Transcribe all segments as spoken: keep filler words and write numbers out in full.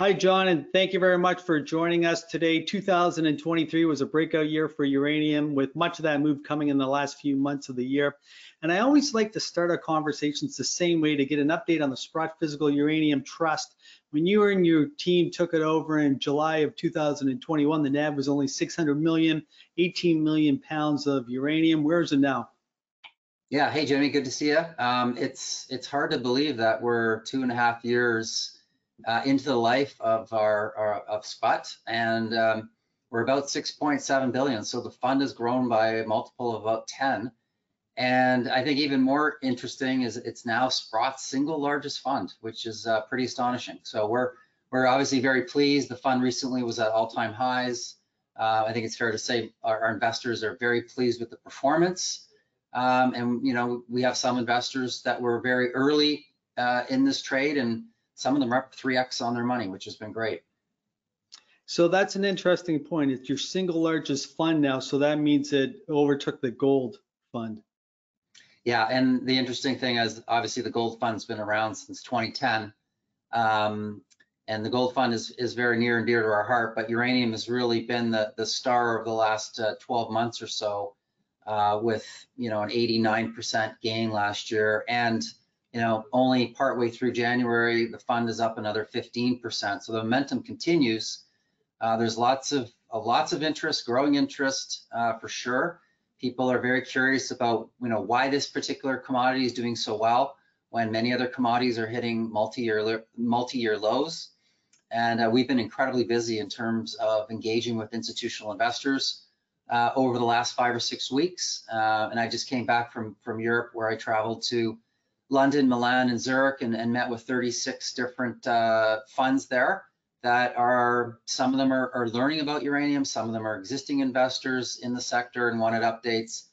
Hi, John, and thank you very much for joining us today. two thousand twenty-three was a breakout year for uranium, with much of that move coming in the last few months of the year. And I always like to start our conversations the same way, to get an update on the Sprott Physical Uranium Trust. When you and your team took it over in July of two thousand twenty-one, the N A V was only six hundred million, eighteen million pounds of uranium. Where is it now? Yeah, hey, Jimmy, good to see you. Um, it's, it's hard to believe that we're two and a half years Uh, into the life of our, our of Sprott, and um, we're about six point seven billion. So the fund has grown by a multiple of about ten. And I think even more interesting is it's now Sprott's single largest fund, which is uh, pretty astonishing. So we're we're obviously very pleased. The fund recently was at all-time highs. Uh, I think it's fair to say our, our investors are very pleased with the performance. Um, and you know, we have some investors that were very early uh, in this trade, and some of them are up three X on their money, which has been great. So that's an interesting point. It's your single largest fund now, so that means it overtook the gold fund. Yeah, and the interesting thing is, obviously, the gold fund's been around since twenty ten, um, and the gold fund is, is very near and dear to our heart, but uranium has really been the, the star of the last uh, twelve months or so, uh, with, you know, an eighty-nine percent gain last year. And you know, only partway through January, the fund is up another fifteen percent. So the momentum continues. Uh, there's lots of uh, lots of interest, growing interest uh, for sure. People are very curious about, you know, why this particular commodity is doing so well when many other commodities are hitting multi-year multi-year lows. And uh, we've been incredibly busy in terms of engaging with institutional investors uh, over the last five or six weeks. Uh, and I just came back from from Europe, where I traveled to London, Milan, and Zurich, and, and met with thirty-six different uh, funds there that are, some of them are, are learning about uranium, some of them are existing investors in the sector and wanted updates.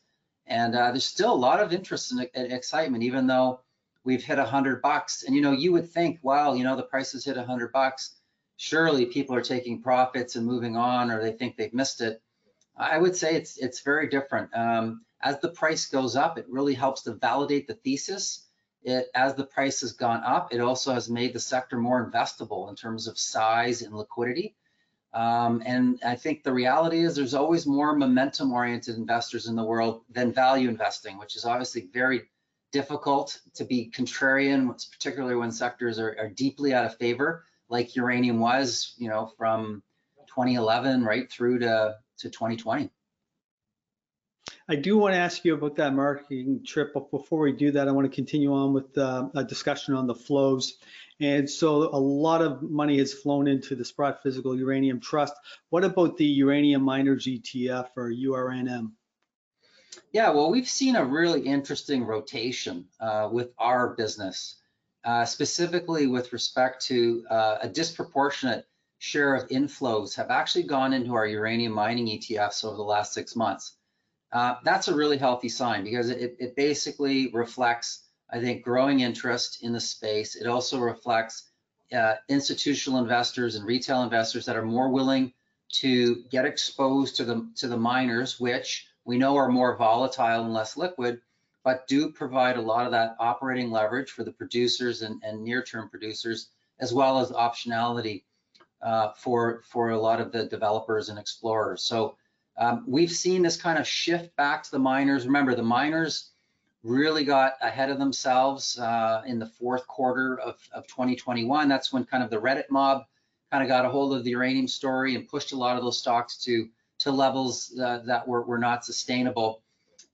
And uh, there's still a lot of interest and, and excitement, even though we've hit a hundred bucks. And you know, you would think, wow, you know, the price has hit a hundred bucks. Surely people are taking profits and moving on, or they think they've missed it. I would say it's, it's very different. Um, as the price goes up, it really helps to validate the thesis. It, as the price has gone up, it also has made the sector more investable in terms of size and liquidity. Um, and I think the reality is there's always more momentum-oriented investors in the world than value investing, which is obviously very difficult to be contrarian, particularly when sectors are, are deeply out of favor, like uranium was, you know, from twenty eleven right through to, to twenty twenty. I do want to ask you about that marketing trip, but before we do that, I want to continue on with uh, a discussion on the flows. And so a lot of money has flown into the Sprott Physical Uranium Trust. What about the uranium miners E T F or U R N M? Yeah, well, we've seen a really interesting rotation uh, with our business, uh, specifically with respect to uh, a disproportionate share of inflows have actually gone into our uranium mining E T Fs over the last six months. Uh, that's a really healthy sign, because it, it basically reflects, I think, growing interest in the space. It also reflects uh, institutional investors and retail investors that are more willing to get exposed to the, to the miners, which we know are more volatile and less liquid, but do provide a lot of that operating leverage for the producers and, and near-term producers, as well as optionality uh, for, for a lot of the developers and explorers. So. Um, we've seen this kind of shift back to the miners. Remember, the miners really got ahead of themselves uh, in the fourth quarter of, of twenty twenty-one. That's when kind of the Reddit mob kind of got a hold of the uranium story and pushed a lot of those stocks to, to levels uh, that were, were not sustainable.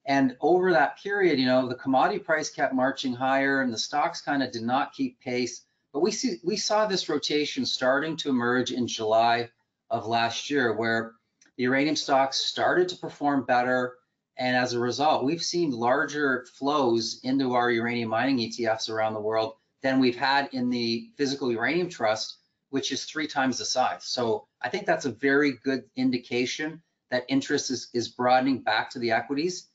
And over that period, you know, the commodity price kept marching higher and the stocks kind of did not keep pace. But we, see, we saw this rotation starting to emerge in July of last year, where the uranium stocks started to perform better, and as a result, we've seen larger flows into our uranium mining E T Fs around the world than we've had in the Physical Uranium Trust, which is three times the size. So I think that's a very good indication that interest is, is broadening back to the equities.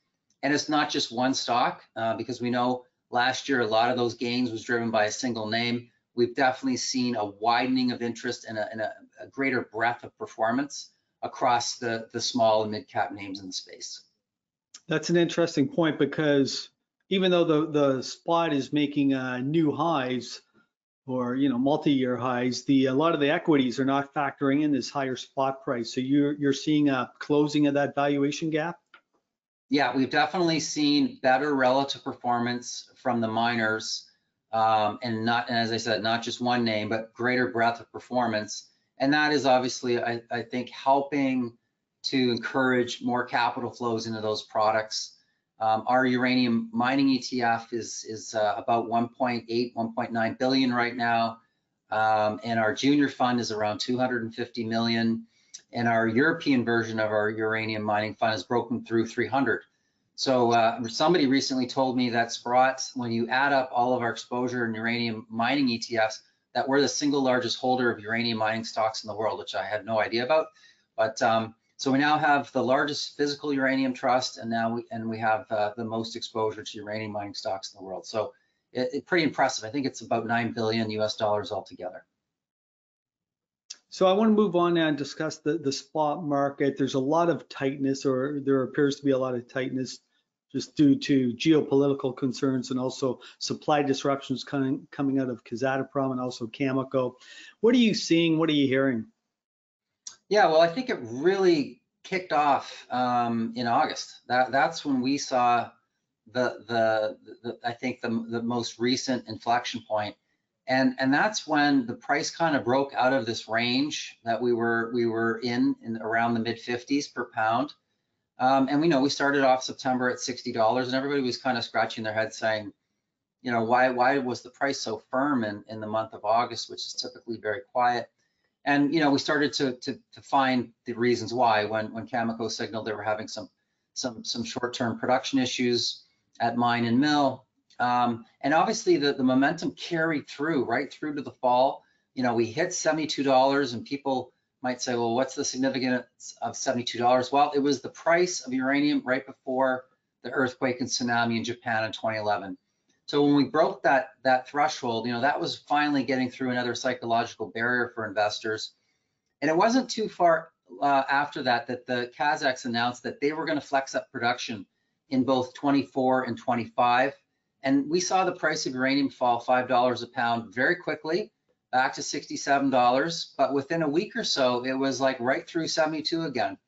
And it's not just one stock, uh, because we know last year a lot of those gains was driven by a single name. We've definitely seen a widening of interest and a, and a, a greater breadth of performance across the, the small and mid-cap names in the space. That's an interesting point, because even though the, the spot is making uh, new highs, or you know multi-year highs, the a lot of the equities are not factoring in this higher spot price. So you're you're seeing a closing of that valuation gap? Yeah, we've definitely seen better relative performance from the miners, um, and not and as I said, not just one name, but greater breadth of performance. And that is obviously, I, I think, helping to encourage more capital flows into those products. Um, our uranium mining E T F is is uh, about one point eight, one point nine billion right now, um, and our junior fund is around two hundred fifty million, and our European version of our uranium mining fund has broken through three hundred. So uh, somebody recently told me that Sprott, when you add up all of our exposure in uranium mining E T Fs, that we're the single largest holder of uranium mining stocks in the world, which I had no idea about, but. Um, So we now have the largest physical uranium trust, and now we, and we have uh, the most exposure to uranium mining stocks in the world. So it's it, pretty impressive. I think it's about nine billion U S dollars altogether. So I want to move on now and discuss the, the spot market. There's a lot of tightness, or there appears to be a lot of tightness, just due to geopolitical concerns and also supply disruptions coming, coming out of Kazatomprom and also Cameco. What are you seeing? What are you hearing? Yeah, well, I think it really kicked off um, in August. That, that's when we saw the, the, the I think, the, the most recent inflection point. And, and that's when the price kind of broke out of this range that we were, we were in, in around the mid fifties per pound. Um, and we know we started off September at sixty dollars, and everybody was kind of scratching their head saying, you know, why, why was the price so firm in, in the month of August, which is typically very quiet? And you know, we started to, to to find the reasons why when when Cameco signaled they were having some some some short-term production issues at mine and mill, um, and obviously the the momentum carried through right through to the fall. You know, we hit seventy-two dollars, and people might say, well, what's the significance of seventy-two dollars? Well, it was the price of uranium right before the earthquake and tsunami in Japan in twenty eleven. So when we broke that that threshold, you know, that was finally getting through another psychological barrier for investors. And it wasn't too far uh, after that that the Kazakhs announced that they were going to flex up production in both twenty-four and twenty-five. And we saw the price of uranium fall five dollars a pound very quickly, back to sixty-seven dollars. But within a week or so, it was like right through seventy-two again.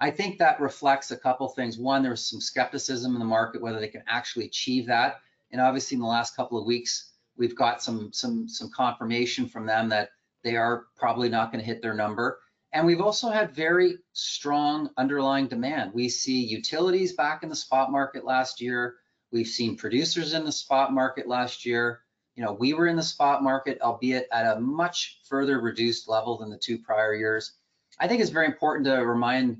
I think that reflects a couple things. One, there was some skepticism in the market whether they can actually achieve that. And obviously in the last couple of weeks, we've got some some some confirmation from them that they are probably not going to hit their number. And we've also had very strong underlying demand. We see utilities back in the spot market last year. We've seen producers in the spot market last year. You know, we were in the spot market, albeit at a much further reduced level than the two prior years. I think it's very important to remind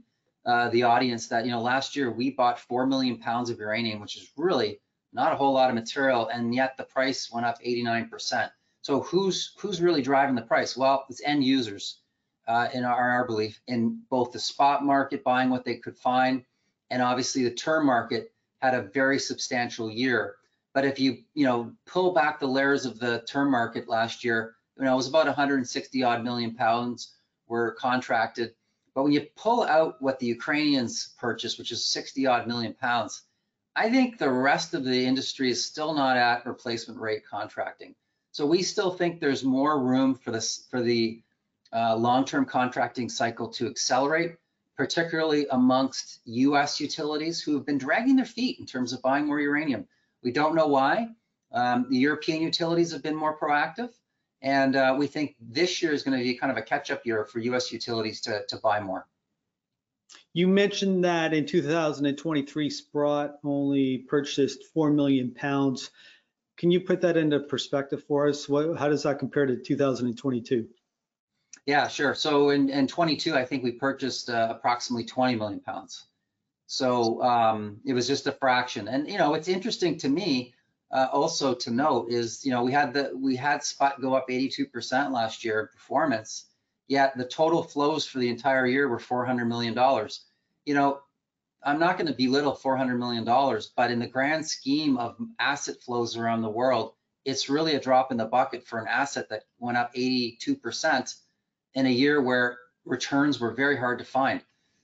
Uh, the audience that, you know, last year we bought four million pounds of uranium, which is really not a whole lot of material, and yet the price went up eighty-nine percent. So who's who's really driving the price? Well, it's end users, uh, in our, our belief, in both the spot market buying what they could find, and obviously the term market had a very substantial year. But if you you know pull back the layers of the term market last year, you know it was about one hundred sixty odd million pounds were contracted. But when you pull out what the Ukrainians purchased, which is sixty odd million pounds, I think the rest of the industry is still not at replacement rate contracting. So we still think there's more room for this for the uh, long-term contracting cycle to accelerate, particularly amongst U S utilities who have been dragging their feet in terms of buying more uranium. We don't know why. Um, the European utilities have been more proactive. And uh, we think this year is going to be kind of a catch-up year for U S utilities to, to buy more. You mentioned that in two thousand twenty-three, Sprott only purchased four million pounds. Can you put that into perspective for us? What, how does that compare to two thousand twenty-two? Yeah, sure. So in, in twenty-two, I think we purchased uh, approximately twenty million pounds. So um, it was just a fraction. And, you know, it's interesting to me. Uh, also to note is, you know, we had the we had spot go up eighty-two percent last year in performance, yet the total flows for the entire year were four hundred million dollars. You know, I'm not going to belittle four hundred million dollars, but in the grand scheme of asset flows around the world, it's really a drop in the bucket for an asset that went up eighty-two percent in a year where returns were very hard to find.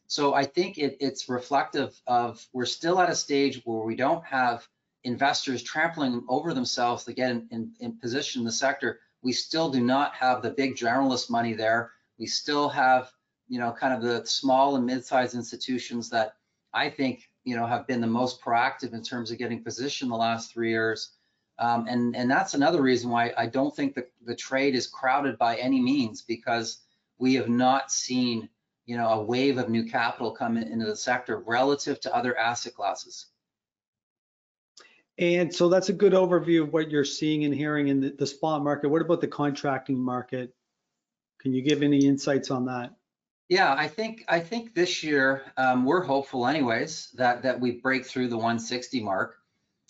So I think it, it's reflective of, we're still at a stage where we don't have investors trampling over themselves to get in, in, in position in the sector. We still do not have the big generalist money there. We still have, you know, kind of the small and mid-sized institutions that I think, you know, have been the most proactive in terms of getting positioned the last three years. Um, and, and that's another reason why I don't think the, the trade is crowded by any means, because we have not seen, you know, a wave of new capital come in, into the sector relative to other asset classes. And so that's a good overview of what you're seeing and hearing in the, the spot market. What about the contracting market? Can you give any insights on that? Yeah, I think I think this year um, we're hopeful, anyways, that that we break through the one sixty mark.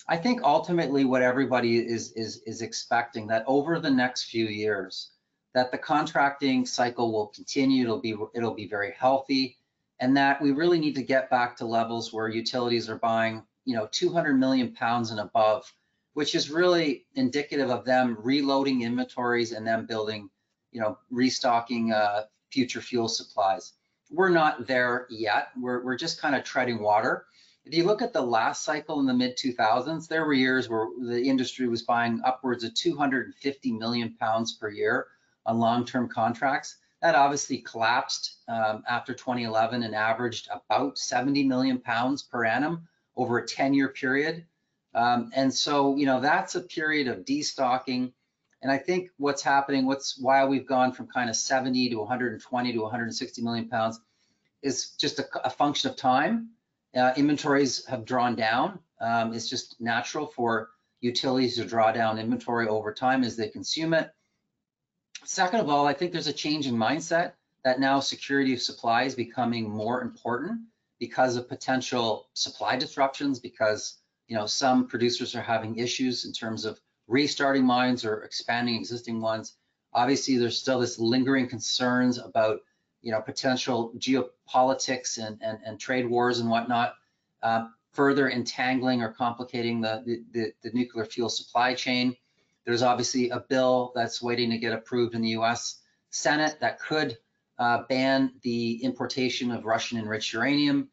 I think ultimately what everybody is is is expecting, that over the next few years, that the contracting cycle will continue. It'll be it'll be very healthy, and that we really need to get back to levels where utilities are buying, you know, two hundred million pounds and above, which is really indicative of them reloading inventories and them building, you know, restocking uh, future fuel supplies. We're not there yet. We're, we're just kind of treading water. If you look at the last cycle in the mid two thousands, there were years where the industry was buying upwards of two hundred fifty million pounds per year on long-term contracts. That obviously collapsed um, after twenty eleven and averaged about seventy million pounds per annum over a ten year period. Um, and so, you know, that's a period of destocking. And I think what's happening, what's why we've gone from kind of seventy to one hundred twenty to one hundred sixty million pounds is just a, a function of time. Uh, inventories have drawn down. Um, it's just natural for utilities to draw down inventory over time as they consume it. Second of all, I think there's a change in mindset that now security of supply is becoming more important, because of potential supply disruptions, because, you know, some producers are having issues in terms of restarting mines or expanding existing ones. Obviously, there's still this lingering concerns about, you know, potential geopolitics and, and, and trade wars and whatnot, uh, further entangling or complicating the, the, the, the nuclear fuel supply chain. There's obviously a bill that's waiting to get approved in the U S Senate that could Uh, ban the importation of Russian enriched uranium,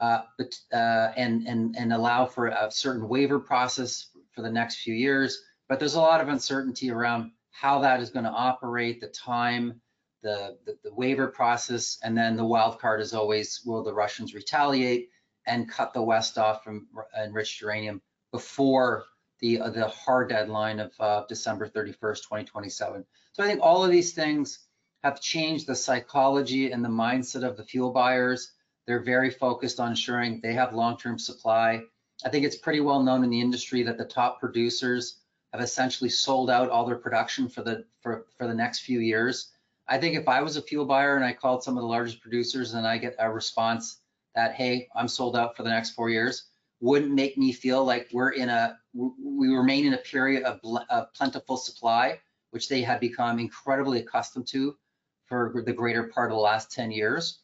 uh, but, uh, and, and, and allow for a certain waiver process for the next few years. But there's a lot of uncertainty around how that is going to operate, the time, the, the, the waiver process, and then the wild card is always, will the Russians retaliate and cut the West off from enriched uranium before the, uh, the hard deadline of uh, December thirty-first, twenty twenty-seven. So I think all of these things have changed the psychology and the mindset of the fuel buyers. They're very focused on ensuring they have long-term supply. I think it's pretty well known in the industry that the top producers have essentially sold out all their production for the for, for the next few years. I think if I was a fuel buyer and I called some of the largest producers and I get a response that, hey, I'm sold out for the next four years, wouldn't make me feel like we're in a, we remain in a period of, of plentiful supply, which they had become incredibly accustomed to for the greater part of the last ten years,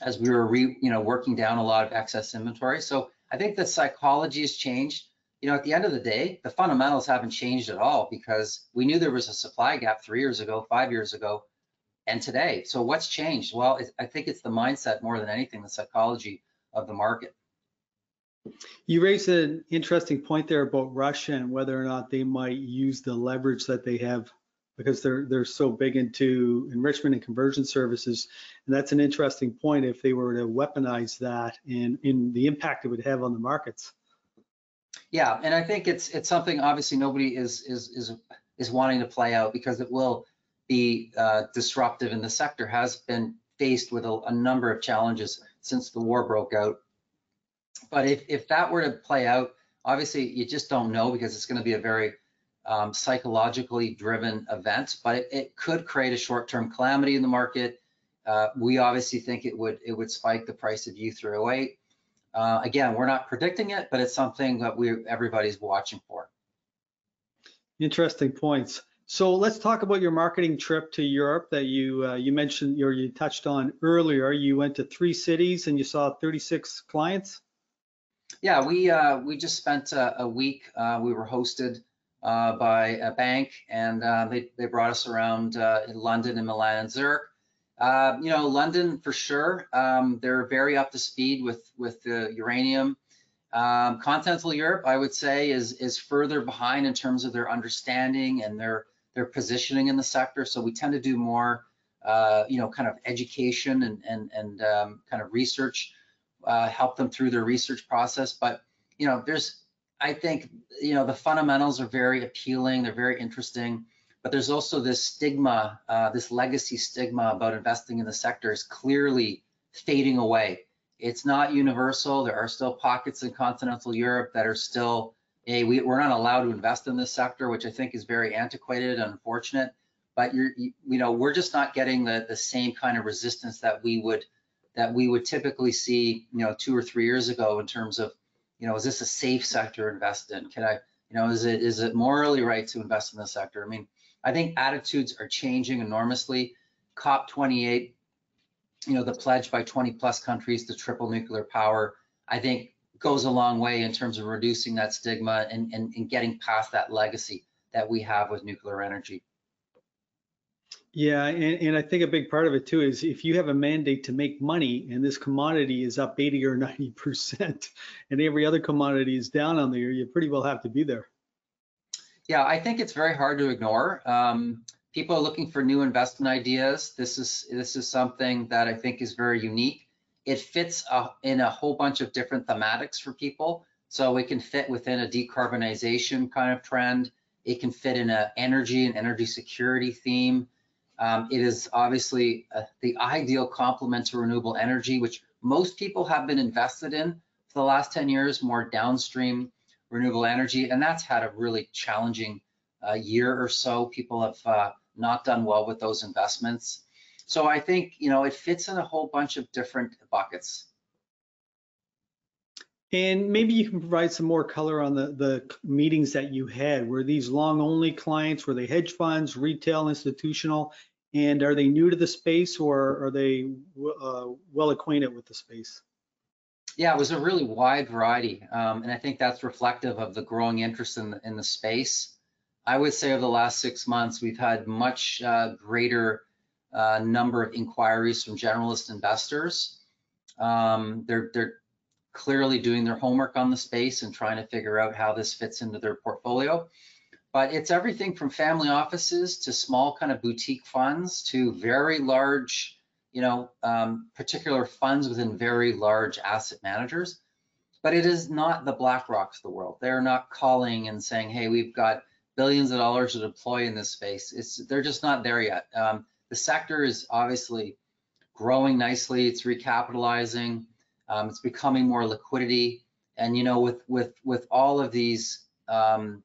as we were re, you know, working down a lot of excess inventory. So I think the psychology has changed. You know, at the end of the day, the fundamentals haven't changed at all, because we knew there was a supply gap three years ago, five years ago, and today. So what's changed? Well, it, I think it's the mindset more than anything, the psychology of the market. You raised an interesting point there about Russia and whether or not they might use the leverage that they have, because they're they're so big into enrichment and conversion services. And that's an interesting point, if they were to weaponize that and in the impact it would have on the markets. Yeah, and I think it's it's something obviously nobody is is is is wanting to play out, because it will be uh, disruptive, and the sector has been faced with a, a number of challenges since the war broke out. But if, if that were to play out, obviously you just don't know, because it's going to be a very Um, psychologically driven event, but it, it could create a short-term calamity in the market. Uh, we obviously think it would it would spike the price of U three oh eight. Uh, again, we're not predicting it, but it's something that we everybody's watching for. Interesting points. So let's talk about your marketing trip to Europe that you uh, you mentioned or you touched on earlier. You went to three cities and you saw thirty-six clients. Yeah, we uh, we just spent a, a week. Uh, we were hosted Uh, by a bank, and uh, they, they brought us around uh, in London and Milan and Zurich. Uh, you know, London for sure. Um, they're very up to speed with with the uranium. Um, continental Europe, I would say, is is further behind in terms of their understanding and their their positioning in the sector. So we tend to do more, uh, you know, kind of education and and and um, kind of research, uh, help them through their research process. But you know, there's, I think, you know, the fundamentals are very appealing. They're very interesting. But there's also this stigma, uh, this legacy stigma about investing in the sector is clearly fading away. It's not universal. There are still pockets in continental Europe that are still, hey, we, we're not allowed to invest in this sector, which I think is very antiquated and unfortunate. But you're, you, you know, we're just not getting the the same kind of resistance that we would that we would typically see, you know, two or three years ago in terms of, you know, is this a safe sector to invest in? Can I, you know, is it is it morally right to invest in this sector? I mean, I think attitudes are changing enormously. COP twenty-eight, you know, the pledge by twenty plus countries to triple nuclear power, I think goes a long way in terms of reducing that stigma and, and, and getting past that legacy that we have with nuclear energy. Yeah, and, and I think a big part of it too is if you have a mandate to make money and this commodity is up eighty or ninety percent and every other commodity is down on the year, you pretty well have to be there. Yeah, I think it's very hard to ignore. Um, people are looking for new investment ideas. This is this is something that I think is very unique. It fits uh, in a whole bunch of different thematics for people. So it can fit within a decarbonization kind of trend. It can fit in an energy and energy security theme. Um, it is obviously uh, the ideal complement to renewable energy, which most people have been invested in for the last ten years, more downstream renewable energy, and that's had a really challenging uh, year or so. People have uh, not done well with those investments. So I think, you know, it fits in a whole bunch of different buckets. And maybe you can provide some more color on the, the meetings that you had. Were these long only clients? Were they hedge funds, retail, institutional? And are they new to the space or are they uh, well acquainted with the space? Yeah, it was a really wide variety, um, and I think that's reflective of the growing interest in the, in the space. I would say over the last six months, we've had much uh, greater uh, number of inquiries from generalist investors. Um, they're, they're clearly doing their homework on the space and trying to figure out how this fits into their portfolio. But it's everything from family offices to small kind of boutique funds to very large, you know, um, particular funds within very large asset managers. But it is not the BlackRocks of the world. They're not calling and saying, hey, we've got billions of dollars to deploy in this space. It's, they're just not there yet. Um, the sector is obviously growing nicely. It's recapitalizing. Um, it's becoming more liquidity. And, you know, with, with, with all of these um,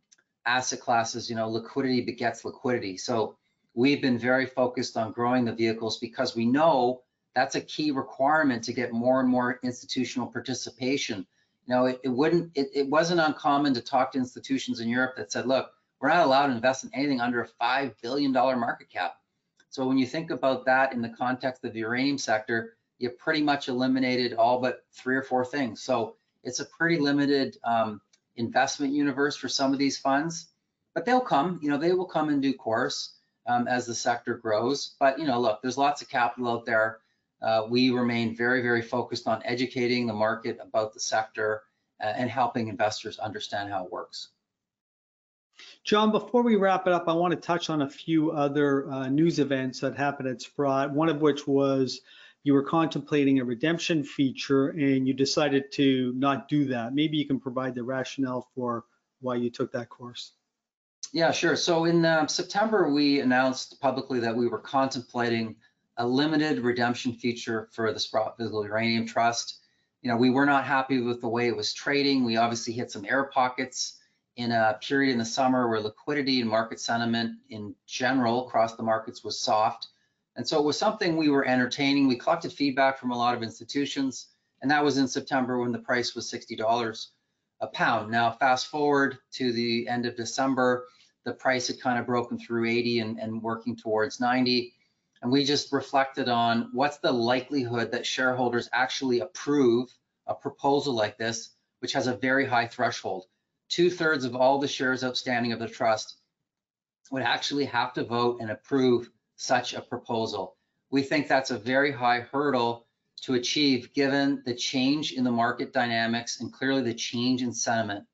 asset classes, you know, liquidity begets liquidity. So we've been very focused on growing the vehicles because we know that's a key requirement to get more and more institutional participation. You know, it, it wouldn't, it, it wasn't uncommon to talk to institutions in Europe that said, look, we're not allowed to invest in anything under a five billion dollar market cap. So when you think about that in the context of the uranium sector, you pretty much eliminated all but three or four things. So it's a pretty limited um, investment universe for some of these funds, but they'll come, you know, they will come in due course. Um, as the sector grows. But, you know, look, there's lots of capital out there. Uh, we remain very, very focused on educating the market about the sector uh, and helping investors understand how it works. John, before we wrap it up, I want to touch on a few other uh, news events that happened at Sprott, one of which was you were contemplating a redemption feature and you decided to not do that. Maybe you can provide the rationale for why you took that course. Yeah, sure. So in uh, September, we announced publicly that we were contemplating a limited redemption feature for the Sprott Physical Uranium Trust. You know, we were not happy with the way it was trading. We obviously hit some air pockets in a period in the summer where liquidity and market sentiment in general across the markets was soft. And so it was something we were entertaining. We collected feedback from a lot of institutions, and that was in September when the price was sixty dollars a pound. Now, fast forward to the end of December, the price had kind of broken through eighty and, and working towards ninety. And we just reflected on what's the likelihood that shareholders actually approve a proposal like this, which has a very high threshold. Two thirds of all the shares outstanding of the trust would actually have to vote and approve such a proposal. we think that's a very high hurdle to achieve given the change in the market dynamics and clearly the change in sentiment.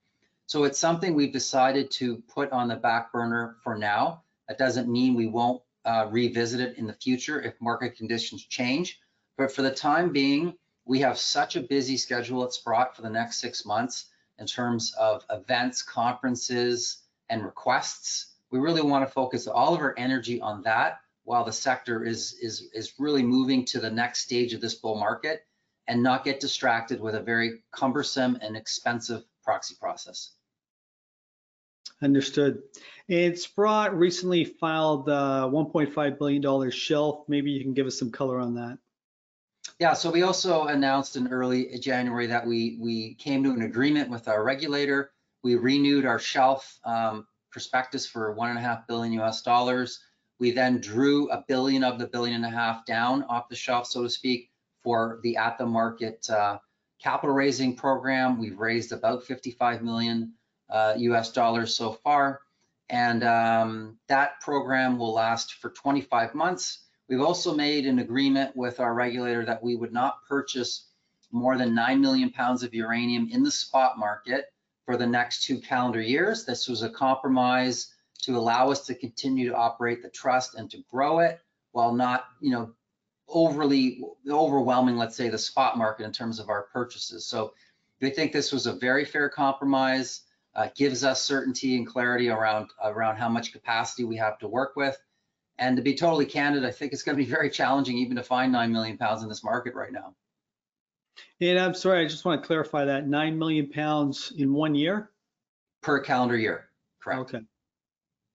So it's something we've decided to put on the back burner for now. That doesn't mean we won't uh, revisit it in the future if market conditions change, but for the time being, we have such a busy schedule at Sprott for the next six months in terms of events, conferences, and requests. We really want to focus all of our energy on that while the sector is, is, is really moving to the next stage of this bull market and not get distracted with a very cumbersome and expensive proxy process. Understood. And Sprott recently filed a one point five billion dollar shelf. Maybe you can give us some color on that. Yeah, so we also announced in early January that we, we came to an agreement with our regulator. We renewed our shelf um, prospectus for one and a half billion U S dollars. We then drew a billion of the billion and a half down off the shelf, so to speak, for the at the market uh, capital raising program. We've raised about fifty-five million uh, U S dollars so far. And um, that program will last for twenty-five months. We've also made an agreement with our regulator that we would not purchase more than nine million pounds of uranium in the spot market for the next two calendar years. This was a compromise to allow us to continue to operate the trust and to grow it while not, you know, overly overwhelming, let's say, the spot market in terms of our purchases. So we think this was a very fair compromise, uh, gives us certainty and clarity around, around how much capacity we have to work with. And to be totally candid, I think it's going to be very challenging even to find nine million pounds in this market right now. And I'm sorry, I just want to clarify that nine million pounds in one year? Per calendar year, correct. Okay.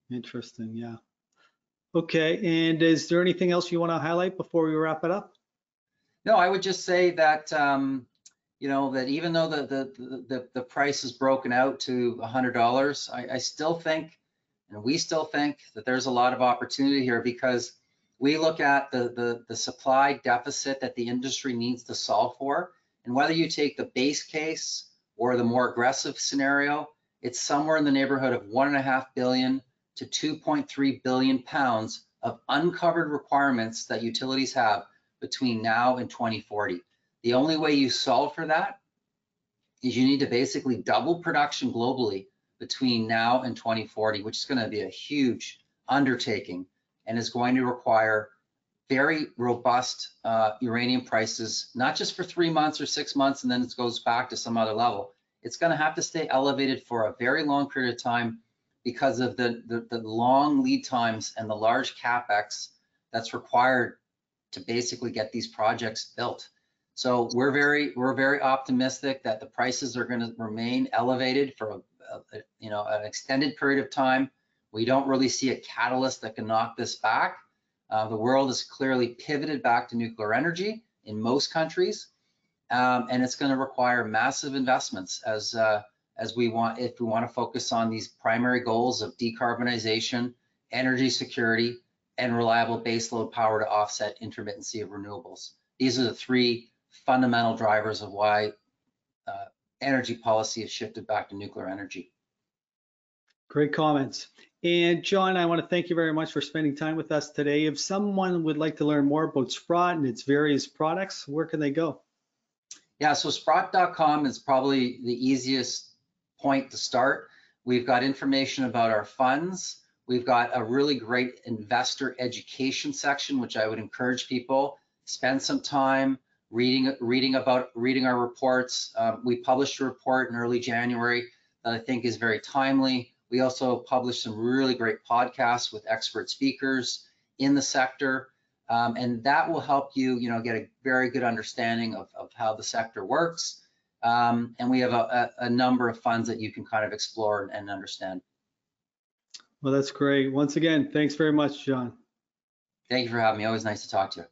Interesting, yeah. Okay, and is there anything else you want to highlight before we wrap it up? No, I would just say that, um, you know, that even though the, the, the, the price is broken out to one hundred dollars, I, I still think And we still think that there's a lot of opportunity here because we look at the, the, the supply deficit that the industry needs to solve for. And whether you take the base case or the more aggressive scenario, it's somewhere in the neighborhood of one and a half billion to two point three billion pounds of uncovered requirements that utilities have between now and twenty forty. The only way you solve for that is you need to basically double production globally between now and twenty forty, which is going to be a huge undertaking and is going to require very robust uh, uranium prices, not just for three months or six months, and then it goes back to some other level. It's going to have to stay elevated for a very long period of time because of the, the, the long lead times and the large CapEx that's required to basically get these projects built. So we're very, we're very optimistic that the prices are going to remain elevated for a you know, an extended period of time. We don't really see a catalyst that can knock this back. Uh, the world is clearly pivoted back to nuclear energy in most countries, um, and it's going to require massive investments as uh, as we want if we want to focus on these primary goals of decarbonization, energy security, and reliable baseload power to offset intermittency of renewables. These are the three fundamental drivers of why Uh, energy policy has shifted back to nuclear energy. Great comments. And John, I want to thank you very much for spending time with us today. If someone would like to learn more about Sprott and its various products, where can they go? Yeah, so sprott dot com is probably the easiest point to start. We've got information about our funds. We've got a really great investor education section, which I would encourage people spend some time reading reading about reading our reports. Um, we published a report in early January that I think is very timely. We also published some really great podcasts with expert speakers in the sector, um, and that will help you you know get a very good understanding of, of how the sector works, um, and we have a, a, a number of funds that you can kind of explore and, and understand. Well, that's great. Once again, thanks very much, John. Thank you for having me. Always nice to talk to you.